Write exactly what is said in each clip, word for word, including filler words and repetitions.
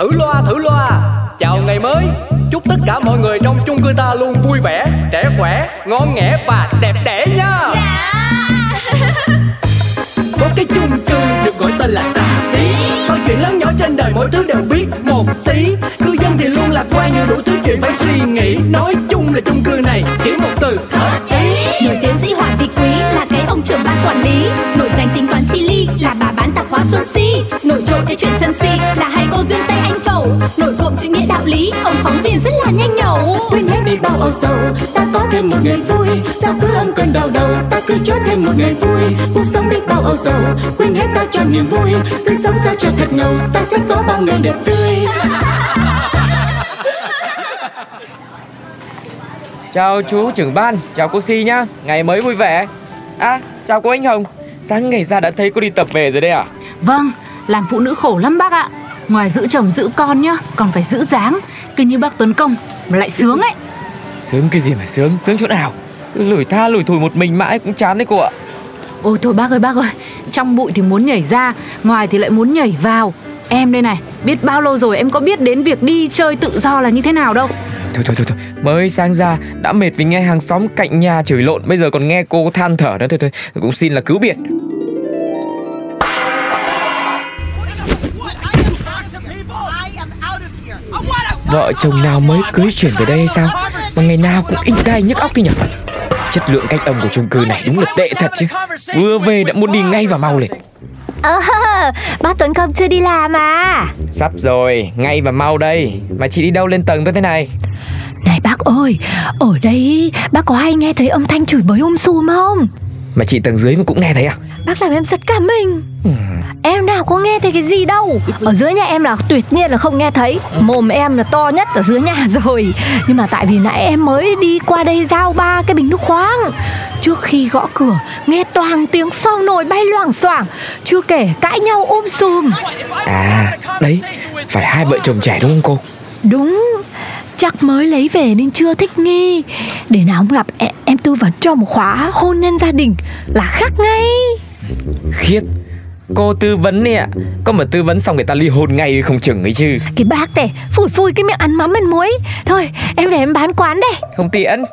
Thử loa thử loa. Chào ngày mới. Chúc tất cả mọi người trong chung cư ta luôn vui vẻ, trẻ khỏe, ngon nghẻ và đẹp đẽ nha. Có cái chung cư được gọi tên là Sang Xí. Mọi chuyện lớn nhỏ trên đời mỗi thứ đều biết một tí. Cư dân thì luôn lạc quan như đủ thứ chuyện phải suy nghĩ. Nói chung là chung cư này chỉ một từ hợp ý. Nổi tiến sĩ Hoàng Vị Quý là cái ông trưởng ban quản lý. Nổi danh tính toán chi ly là bà bán tạp hóa Xuân Si. Nổi trội cái chuyện sân si là hai cô duyên tay anh phẩu. Nổi cộm chữ nghĩa đạo lý, ông phóng viên rất là nhanh nhẩu. Quên hết đi bao âu sầu, ta có thêm một ngày vui. Sao cứ âm cơn đau đầu, ta cứ cho thêm một ngày vui. Cuộc sống đi bao âu sầu, quên hết ta cho niềm vui. Cứ sống sao cho thật ngầu, ta sẽ có bao ngày đẹp tươi. Chào chú trưởng ban, chào cô Si nhá. Ngày mới vui vẻ. À, chào cô Anh Hồng. Sáng ngày ra đã thấy cô đi tập về rồi đấy à? Vâng, làm phụ nữ khổ lắm bác ạ. Ngoài giữ chồng giữ con nhá, còn phải giữ dáng. Cứ như bác Tuấn Công mà lại sướng ấy. Sướng cái gì mà sướng, sướng chỗ nào. Cứ lủi tha lủi thủi một mình mãi cũng chán đấy cô ạ. Ôi thôi bác ơi bác ơi, trong bụi thì muốn nhảy ra, ngoài thì lại muốn nhảy vào. Em đây này, biết bao lâu rồi em có biết đến việc đi chơi tự do là như thế nào đâu. Thôi thôi thôi, thôi. Mới sáng ra đã mệt vì nghe hàng xóm cạnh nhà chửi lộn. Bây giờ còn nghe cô than thở nữa. Thôi thôi, cũng xin là cứu biệt. Vợ chồng nào mới cưới chuyển về đây hay sao mà ngày nào cũng inh tai nhức óc thế nhỉ. Chất lượng cách âm của chung cư này đúng là tệ thật chứ. Vừa về đã muốn đi ngay vào mau liền. Ờ, bác Tuấn Công chưa đi làm à? Sắp rồi, ngay và mau đây. Mà chị đi đâu lên tầng tôi thế này? Này bác ơi, ở đây bác có hay nghe thấy âm thanh chửi bới um sùm không? Mà chị tầng dưới mà cũng nghe thấy à? Bác làm em giật cả mình. ừ. Em nào có nghe thấy cái gì đâu. Ở dưới nhà em là tuyệt nhiên là không nghe thấy. Mồm em là to nhất ở dưới nhà rồi. Nhưng mà tại vì nãy em mới đi qua đây giao ba cái bình nước khoáng. Trước khi gõ cửa, nghe toàn tiếng xoong nồi bay loảng xoảng. Chưa kể cãi nhau um sùm. À, đấy, phải hai vợ chồng trẻ đúng không cô? Đúng, chắc mới lấy về nên chưa thích nghi. Để nào không gặp em, em tư vấn cho một khóa hôn nhân gia đình là khác ngay. Khiếp, cô tư vấn nè. Có mà tư vấn xong người ta ly hôn ngay không chừng ấy chứ. Cái bác này phủi phui cái miệng ăn mắm ăn muối. Thôi em về em bán quán đây. Không tiện.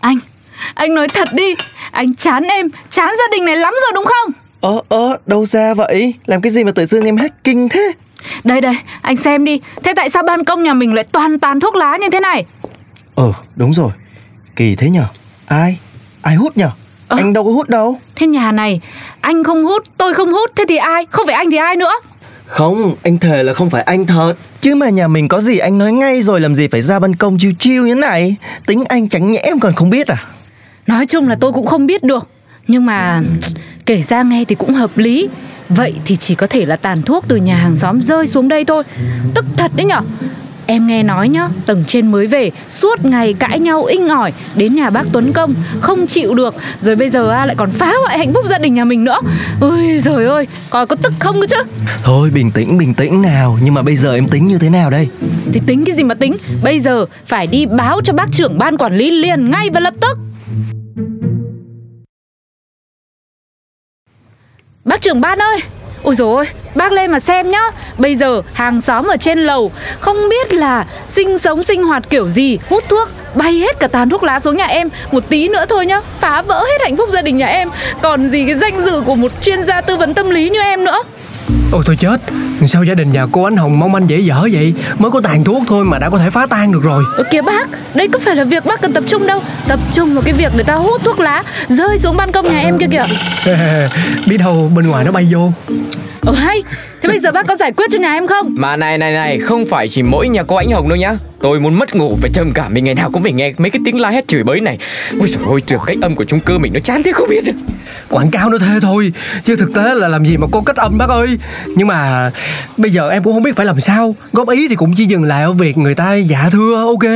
Anh, anh nói thật đi. Anh chán em, chán gia đình này lắm rồi đúng không? Ờ, ờ, đâu ra vậy? Làm cái gì mà tự dưng em hacking thế? Đây đây, anh xem đi. Thế tại sao ban công nhà mình lại toàn tàn thuốc lá như thế này? Ờ, đúng rồi. Kỳ thế nhở? Ai? Ai hút nhở? Ờ. Anh đâu có hút đâu. Thế nhà này, anh không hút, tôi không hút. Thế thì ai? Không phải anh thì ai nữa? Không, anh thề là không phải anh thật. Chứ mà nhà mình có gì anh nói ngay rồi, làm gì phải ra ban công chiêu chiêu như thế này. Tính anh tránh nhẽ em còn không biết à? Nói chung là tôi cũng không biết được. Nhưng mà... kể ra nghe thì cũng hợp lý. Vậy thì chỉ có thể là tàn thuốc từ nhà hàng xóm rơi xuống đây thôi. Tức thật đấy nhở. Em nghe nói nhá, tầng trên mới về suốt ngày cãi nhau inh ỏi. Đến nhà bác Tuấn Công không chịu được. Rồi bây giờ lại còn phá hoại hạnh phúc gia đình nhà mình nữa. Ôi giời ơi, coi có tức không cơ chứ. Thôi bình tĩnh bình tĩnh nào. Nhưng mà bây giờ em tính như thế nào đây? Thì tính cái gì mà tính. Bây giờ phải đi báo cho bác trưởng ban quản lý liền ngay và lập tức. Bác trưởng ban ơi, ôi dồi ôi, bác lên mà xem nhá. Bây giờ hàng xóm ở trên lầu không biết là sinh sống sinh hoạt kiểu gì, hút thuốc, bay hết cả tàn thuốc lá xuống nhà em. Một tí nữa thôi nhá, phá vỡ hết hạnh phúc gia đình nhà em. Còn gì cái danh dự của một chuyên gia tư vấn tâm lý như em nữa. Ôi tôi chết, sao gia đình nhà cô Anh Hồng mong manh dễ dở vậy. Mới có tàn thuốc thôi mà đã có thể phá tan được rồi. Ơ kìa bác, đây có phải là việc bác cần tập trung đâu. Tập trung vào cái việc người ta hút thuốc lá rơi xuống ban công nhà em kia kìa. Biết đâu bên ngoài nó bay vô. Ờ hay, thế bây giờ bác có giải quyết cho nhà em không? Mà này này này, không phải chỉ mỗi nhà cô Anh Hồng đâu nhá. Tôi muốn mất ngủ phải trầm cảm, mình ngày nào cũng phải nghe mấy cái tiếng la hét chửi bới này. Ôi trời ơi, trường cách âm của chung cư mình nó chán thế không biết. Quảng cáo nó thế thôi, chứ thực tế là làm gì mà có cách âm bác ơi. Nhưng mà bây giờ em cũng không biết phải làm sao. Góp ý thì cũng chỉ dừng lại ở việc người ta dạ thưa ok,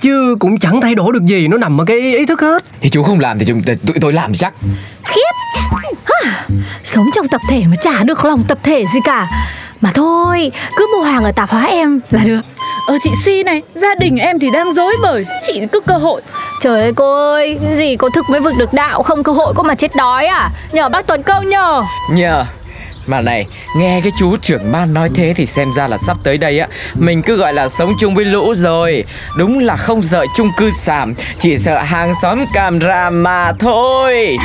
chứ cũng chẳng thay đổi được gì, nó nằm ở cái ý thức hết. Thì chú không làm thì chúng tụi tôi làm chắc. Khiếp, sống trong tập thể mà chả được lòng tập thể gì cả. Mà thôi, cứ mua hàng ở tạp hóa em là được. Ờ chị Si này, gia đình em thì đang rối bời, chị cứ cơ hội Trời ơi cô ơi, gì cô thực mới vực được đạo, không cơ hội cô mà chết đói à? Nhờ bác Tuấn Công nhờ. Nhờ. Mà này, nghe cái chú trưởng ban nói thế thì xem ra là sắp tới đây á, mình cứ gọi là sống chung với lũ rồi. Đúng là không sợ chung cư sảm, chỉ sợ hàng xóm càm ra mà thôi.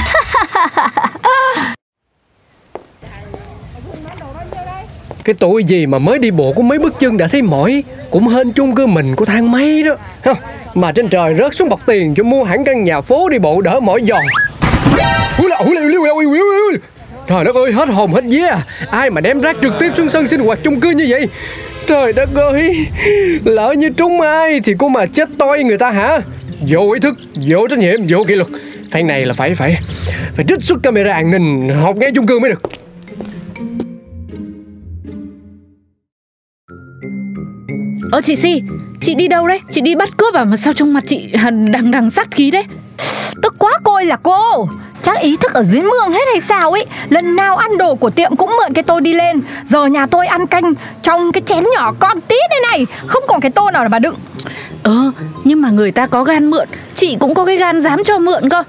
Cái tuổi gì mà mới đi bộ có mấy bước chân đã thấy mỏi. Cũng hên chung cư mình có thang máy đó. Hơ, mà trên trời rớt xuống bọc tiền cho mua hẳn căn nhà phố đi bộ đỡ mỏi giòn. Trời đất ơi, hết hồn hết vía à. Ai mà đem rác trực tiếp xuống sân sinh hoạt chung cư như vậy. Trời đất ơi, lỡ như trúng ai thì cô mà chết toi người ta hả? Vô ý thức, vô trách nhiệm, vô kỷ luật. Phen này là phải phải phải trích xuất camera an ninh học ngay chung cư mới được. Ơ chị Si, chị đi đâu đấy? Chị đi bắt cướp à? Mà sao trong mặt chị đằng đằng sát khí đấy? Tức quá côi là cô. Chắc ý thức ở dưới mương hết hay sao ấy. Lần nào ăn đồ của tiệm cũng mượn cái tô đi lên. Giờ nhà tôi ăn canh trong cái chén nhỏ con tí đây này, không còn cái tô nào mà đựng. Ờ, nhưng mà người ta có gan mượn, chị cũng có cái gan dám cho mượn cơ.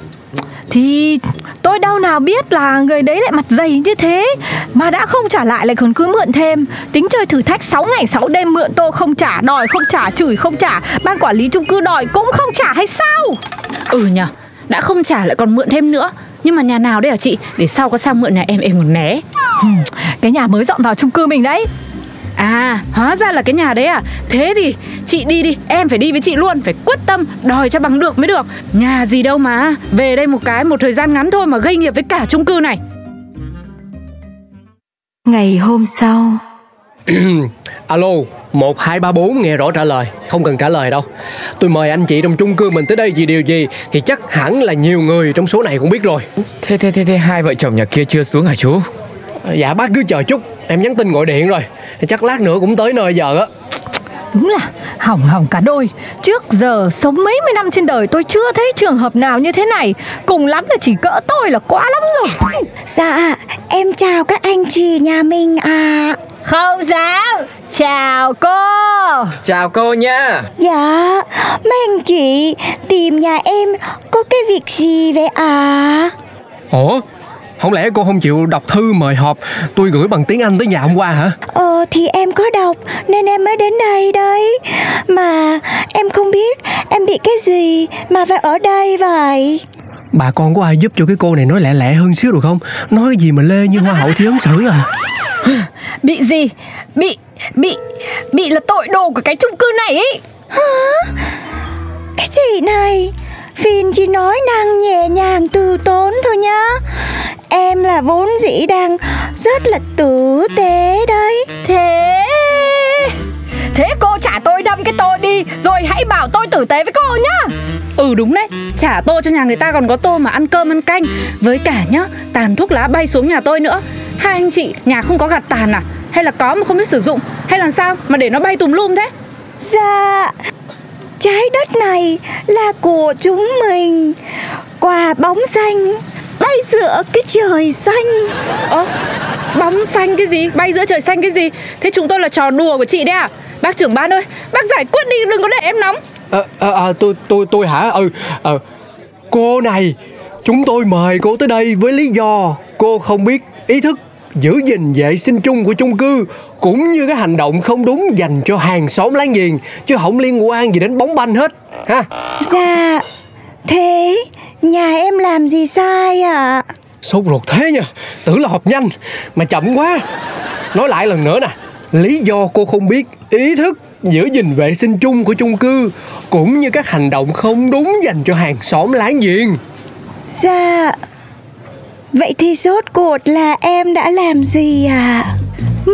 Thì tôi đâu nào biết là người đấy lại mặt dày như thế. Mà đã không trả lại lại còn cứ mượn thêm. Tính chơi thử thách sáu ngày sáu đêm mượn tô không trả, đòi không trả, chửi không trả. Ban quản lý chung cư đòi cũng không trả hay sao? Ừ nhờ, đã không trả lại còn mượn thêm nữa. Nhưng mà nhà nào đấy hả chị? Để sau có sang mượn nhà em em còn né. ừ, Cái nhà mới dọn vào chung cư mình đấy. À, hóa ra là cái nhà đấy à? Thế thì chị đi đi, em phải đi với chị luôn. Phải quyết tâm, đòi cho bằng được mới được. Nhà gì đâu mà, về đây một cái, một thời gian ngắn thôi mà gây nghiệp với cả chung cư này. Ngày hôm sau. Alo, một hai ba bốn nghe rõ trả lời. Không cần trả lời đâu. Tôi mời anh chị trong chung cư mình tới đây vì điều gì thì chắc hẳn là nhiều người trong số này cũng biết rồi. Thế thế thế, thế hai vợ chồng nhà kia chưa xuống hả chú? Dạ bác cứ chờ chút, em nhắn tin gọi điện rồi. Chắc lát nữa cũng tới nơi giờ á. Đúng là hỏng hỏng cả đôi. Trước giờ sống mấy mươi năm trên đời tôi chưa thấy trường hợp nào như thế này. Cùng lắm là chỉ cỡ tôi là quá lắm rồi. Dạ em chào các anh chị nhà mình à. Không dám. Chào cô. Chào cô nha. Dạ mình chị tìm nhà em có cái việc gì vậy à? Ủa, không lẽ cô không chịu đọc thư mời họp tôi gửi bằng tiếng Anh tới nhà hôm qua hả? Ờ thì em có đọc nên em mới đến đây đấy. Mà em không biết em bị cái gì mà phải ở đây vậy. Bà con có ai giúp cho cái cô này nói lẹ lẹ hơn xíu được không? Nói gì mà lê như hoa hậu Thi Ấn Sử à. Bị gì? Bị, bị, bị là tội đồ của cái chung cư này ấy. Hả? Cái chị này, Phìn chỉ nói năng nhẹ nhàng từ tốn thôi nhá. Em là vốn dĩ đang rất là tử tế đấy. Thế Thế cô trả tôi đâm cái tô đi, rồi hãy bảo tôi tử tế với cô nhá. Ừ đúng đấy, trả tô cho nhà người ta còn có tô mà ăn cơm ăn canh. Với cả nhá, tàn thuốc lá bay xuống nhà tôi nữa. Hai anh chị nhà không có gạt tàn à? Hay là có mà không biết sử dụng? Hay là sao mà để nó bay tùm lum thế? Dạ, trái đất này là của chúng mình. Quả bóng xanh bay giữa cái trời xanh. Ơ, bóng xanh cái gì? Bay giữa trời xanh cái gì? Thế chúng tôi là trò đùa của chị đấy à? Bác trưởng ban ơi, bác giải quyết đi, đừng có để em nóng. Ờ, à, à, à, tôi, tôi, tôi hả? Ừ, à, cô này, chúng tôi mời cô tới đây với lý do cô không biết ý thức giữ gìn vệ sinh chung của chung cư, cũng như cái hành động không đúng dành cho hàng xóm láng giềng, chứ không liên quan gì đến bóng banh hết ha. Dạ, thế nhà em làm gì sai ạ? À? Sốt ruột thế nha, tưởng là họp nhanh mà chậm quá. Nói lại lần nữa nè, lý do cô không biết ý thức giữ gìn vệ sinh chung của chung cư, cũng như các hành động không đúng dành cho hàng xóm láng giềng. Dạ, vậy thì rốt cuộc là em đã làm gì à?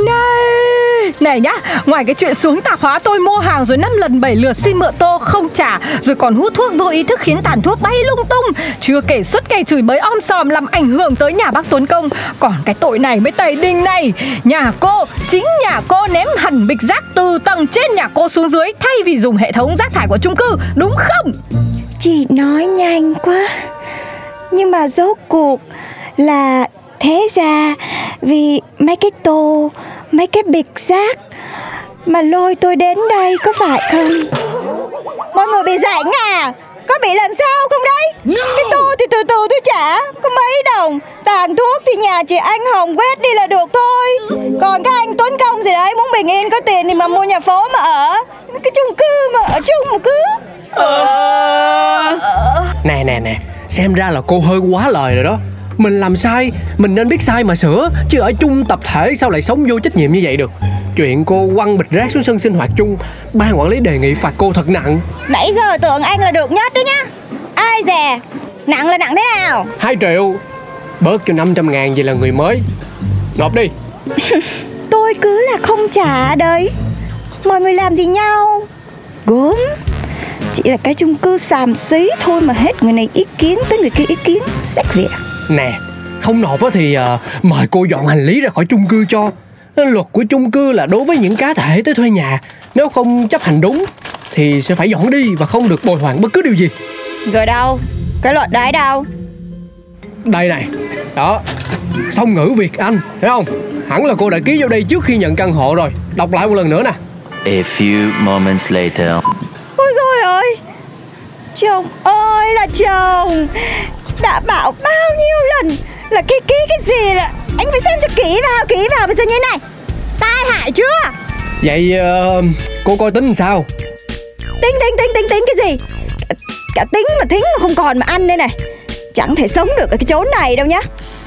Này, này nhá, ngoài cái chuyện xuống tạp hóa tôi mua hàng rồi năm lần bảy lượt xin mượn tô không trả, rồi còn hút thuốc vô ý thức khiến tàn thuốc bay lung tung, chưa kể suốt ngày chửi bới om sòm làm ảnh hưởng tới nhà bác Tuấn Công. Còn cái tội này mới tày đình này. Nhà cô, chính nhà cô ném hẳn bịch rác từ tầng trên nhà cô xuống dưới thay vì dùng hệ thống rác thải của chung cư, đúng không? Chị nói nhanh quá. Nhưng mà rốt cuộc là thế ra vì mấy cái tô, mấy cái bịch rác mà lôi tôi đến đây có phải không? Mọi người bị rảnh à? Có bị làm sao không đấy? No. Cái tô thì từ từ tôi trả có mấy đồng. Tàn thuốc thì nhà chị Anh Hồng quét đi là được thôi. Còn các anh Tuấn Công gì đấy, muốn bình yên có tiền thì mà mua nhà phố mà ở. Cái chung cư mà ở chung mà cứ à... Nè nè nè, xem ra là cô hơi quá lời rồi đó. Mình làm sai, mình nên biết sai mà sửa. Chứ ở chung tập thể sao lại sống vô trách nhiệm như vậy được. Chuyện cô quăng bịch rác xuống sân sinh hoạt chung, ban quản lý đề nghị phạt cô thật nặng. Nãy giờ tưởng anh là được nhất đó nhá. Ai dè, nặng là nặng thế nào? Hai triệu. Bớt cho năm trăm ngàn, vậy là người mới. Nộp đi. Tôi cứ là không trả đấy. Mọi người làm gì nhau? Gốm. Chỉ là cái chung cư xàm xí thôi mà hết người này ý kiến tới người kia ý kiến. Xét việc. Nè, không nộp thì uh, mời cô dọn hành lý ra khỏi chung cư cho. Luật của chung cư là đối với những cá thể tới thuê nhà, nếu không chấp hành đúng thì sẽ phải dọn đi và không được bồi hoàn bất cứ điều gì. Rồi đâu? Cái luật đấy đâu? Đây này. Đó. Song ngữ Việt Anh, thấy không? Hẳn là cô đã ký vô đây trước khi nhận căn hộ rồi. Đọc lại một lần nữa nè. A few moments later. Ôi trời ơi. Chồng ơi là chồng. Đã bảo bao nhiêu lần là cái ký cái gì là anh phải xem cho kỹ vào, kỹ vào bây giờ như thế này. Tai hại chưa? Vậy uh, cô coi tính sao? Tính, tính, tính, tính, tính cái gì? Cả, cả tính mà tính mà không còn mà ăn đây này. Chẳng thể sống được ở cái chốn này đâu nhá.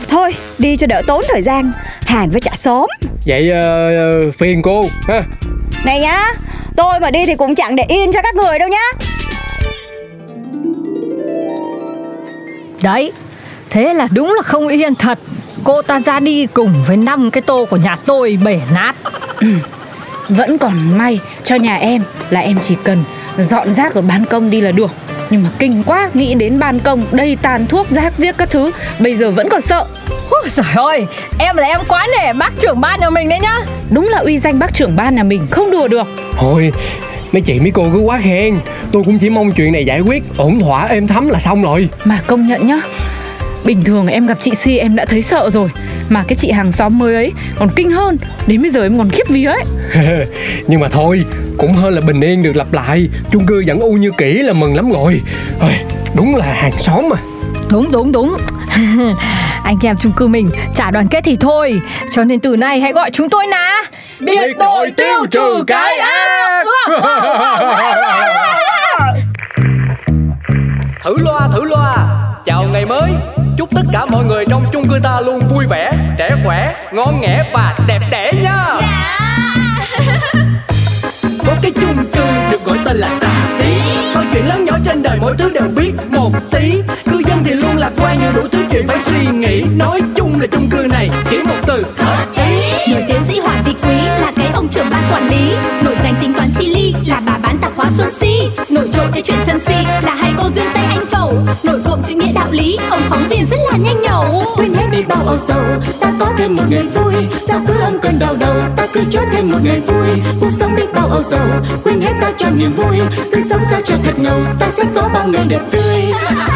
Thôi, đi cho đỡ tốn thời gian, hàn với chạ xóm. Vậy uh, phiền cô ha. Này nhá, tôi mà đi thì cũng chẳng để yên cho các người đâu nhá. Đấy, thế là đúng là không yên thật. Cô ta ra đi cùng với năm cái tô của nhà tôi bể nát. Ừ. Vẫn còn may cho nhà em là em chỉ cần dọn rác ở ban công đi là được. Nhưng mà kinh quá, nghĩ đến ban công đầy tàn thuốc rác giết các thứ, bây giờ vẫn còn sợ. Ôi trời ơi, em là em quá nể bác trưởng ban nhà mình đấy nhá. Đúng là uy danh bác trưởng ban nhà mình không đùa được. Thôi, mấy chị mấy cô cứ quá khen. Tôi cũng chỉ mong chuyện này giải quyết ổn thỏa êm thấm là xong rồi. Mà công nhận nhá, bình thường em gặp chị Si em đã thấy sợ rồi, mà cái chị hàng xóm mới ấy còn kinh hơn. Đến bây giờ em còn khiếp vía ấy. Nhưng mà thôi, cũng hơn là bình yên được lặp lại. Chung cư vẫn u như kỹ là mừng lắm rồi. Đúng là hàng xóm mà. Đúng đúng đúng. Anh em chung cư mình chả đoàn kết thì thôi, cho nên từ nay hãy gọi chúng tôi là Biệt đội tiêu trừ cái ác. Thử loa thử loa. Chào ngày mới. Chúc tất cả mọi người trong chung cư ta luôn vui vẻ, trẻ khỏe, ngon nghẻ và đẹp đẽ nha. Có cái chung cư được gọi tên là sang xí. Câu chuyện lớn nhỏ trên đời mỗi thứ đều biết một tí. Cư dân thì luôn lạc quan nhưng đủ thứ chuyện phải suy nghĩ. Nói chung là chung cư này chỉ một từ hợp ý. Nổi tiến sĩ Hoàng Vị Quý là cái ông trưởng ban quản lý. Nổi danh tính toán chi ly là bà bán tạp hóa Xuân Si. Nổi trội cái chuyện sân si là hai cô duyên tay anh phẩu. Nổi cộm chữ nghĩa đạo lý, ông phóng viên rất là nhanh nhẩu. Quên hết đi bao âu sầu, ta có thêm một ngày vui. Sao cứ âm cơn đau đầu, ta cứ cho thêm một ngày vui. Cuộc sống biết bao âu sầu, quên hết ta cho niềm vui. Cứ sống sao cho thật ngầu, ta sẽ có bao ngày đẹp tươi.